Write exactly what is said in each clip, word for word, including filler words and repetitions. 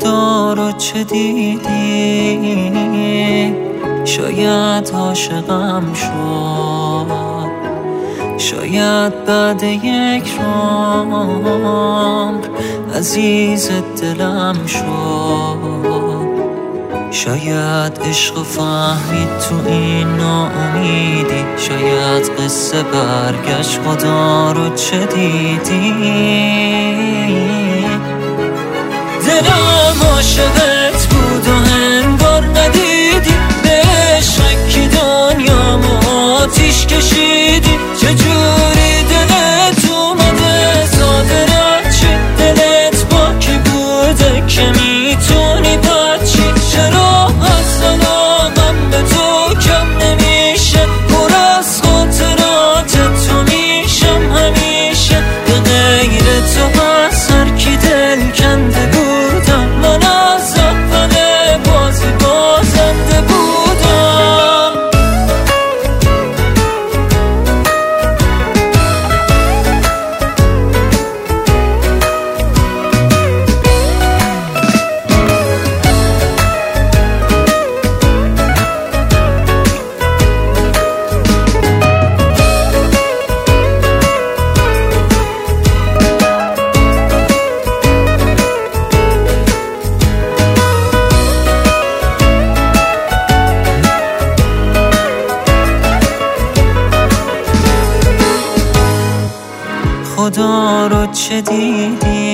خدا رو چه دیدی؟ شاید عاشقم شد، شاید بعد یک عمر عزیز دلم شد، شاید عشق فهمید تو این ناامیدی، شاید قصه برگشت. خدا رو چه دیدی؟ دلم عاشقت بود و انگار ندیدی، به شکی دنیا ما آتیش کشیدی. چجوری دلت اومده صادرت چه؟ دلت با کی بوده که میتونی بچی؟ چرا از سلامم به تو کم نمیشه؟ پر از خاطرات تو میشم همیشه. به غیر تو بس هر کی دل کنده بود، من از اول باز بازنده بودم. خدا رو چه دیدی؟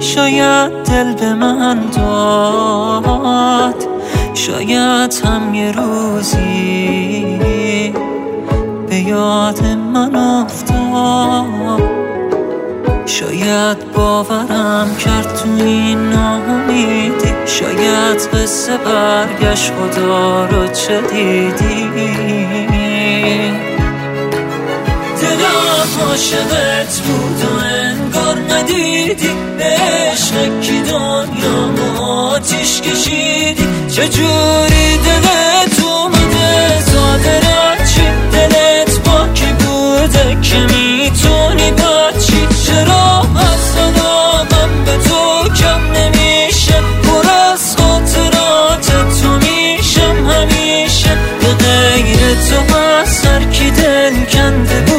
شاید دل به من داد، شاید هم یه روزی به یاد من افتاد، شاید باورم کرد تو این ناامیدی، شاید قصه برگشت. خدا رو چه دیدی؟ دلم عاشقت بود و انگار ندیدی، به شکی دنیا ما آتیش کشیدی. چجوری دلت اومده صادرت چه؟ دلت با کی بوده که میتونی بچی؟ چرا از سلامم به تو کم نمیشه؟ پر از خاطرات تو میشم همیشه. به غیر تو بس هر کی دل کنده بود،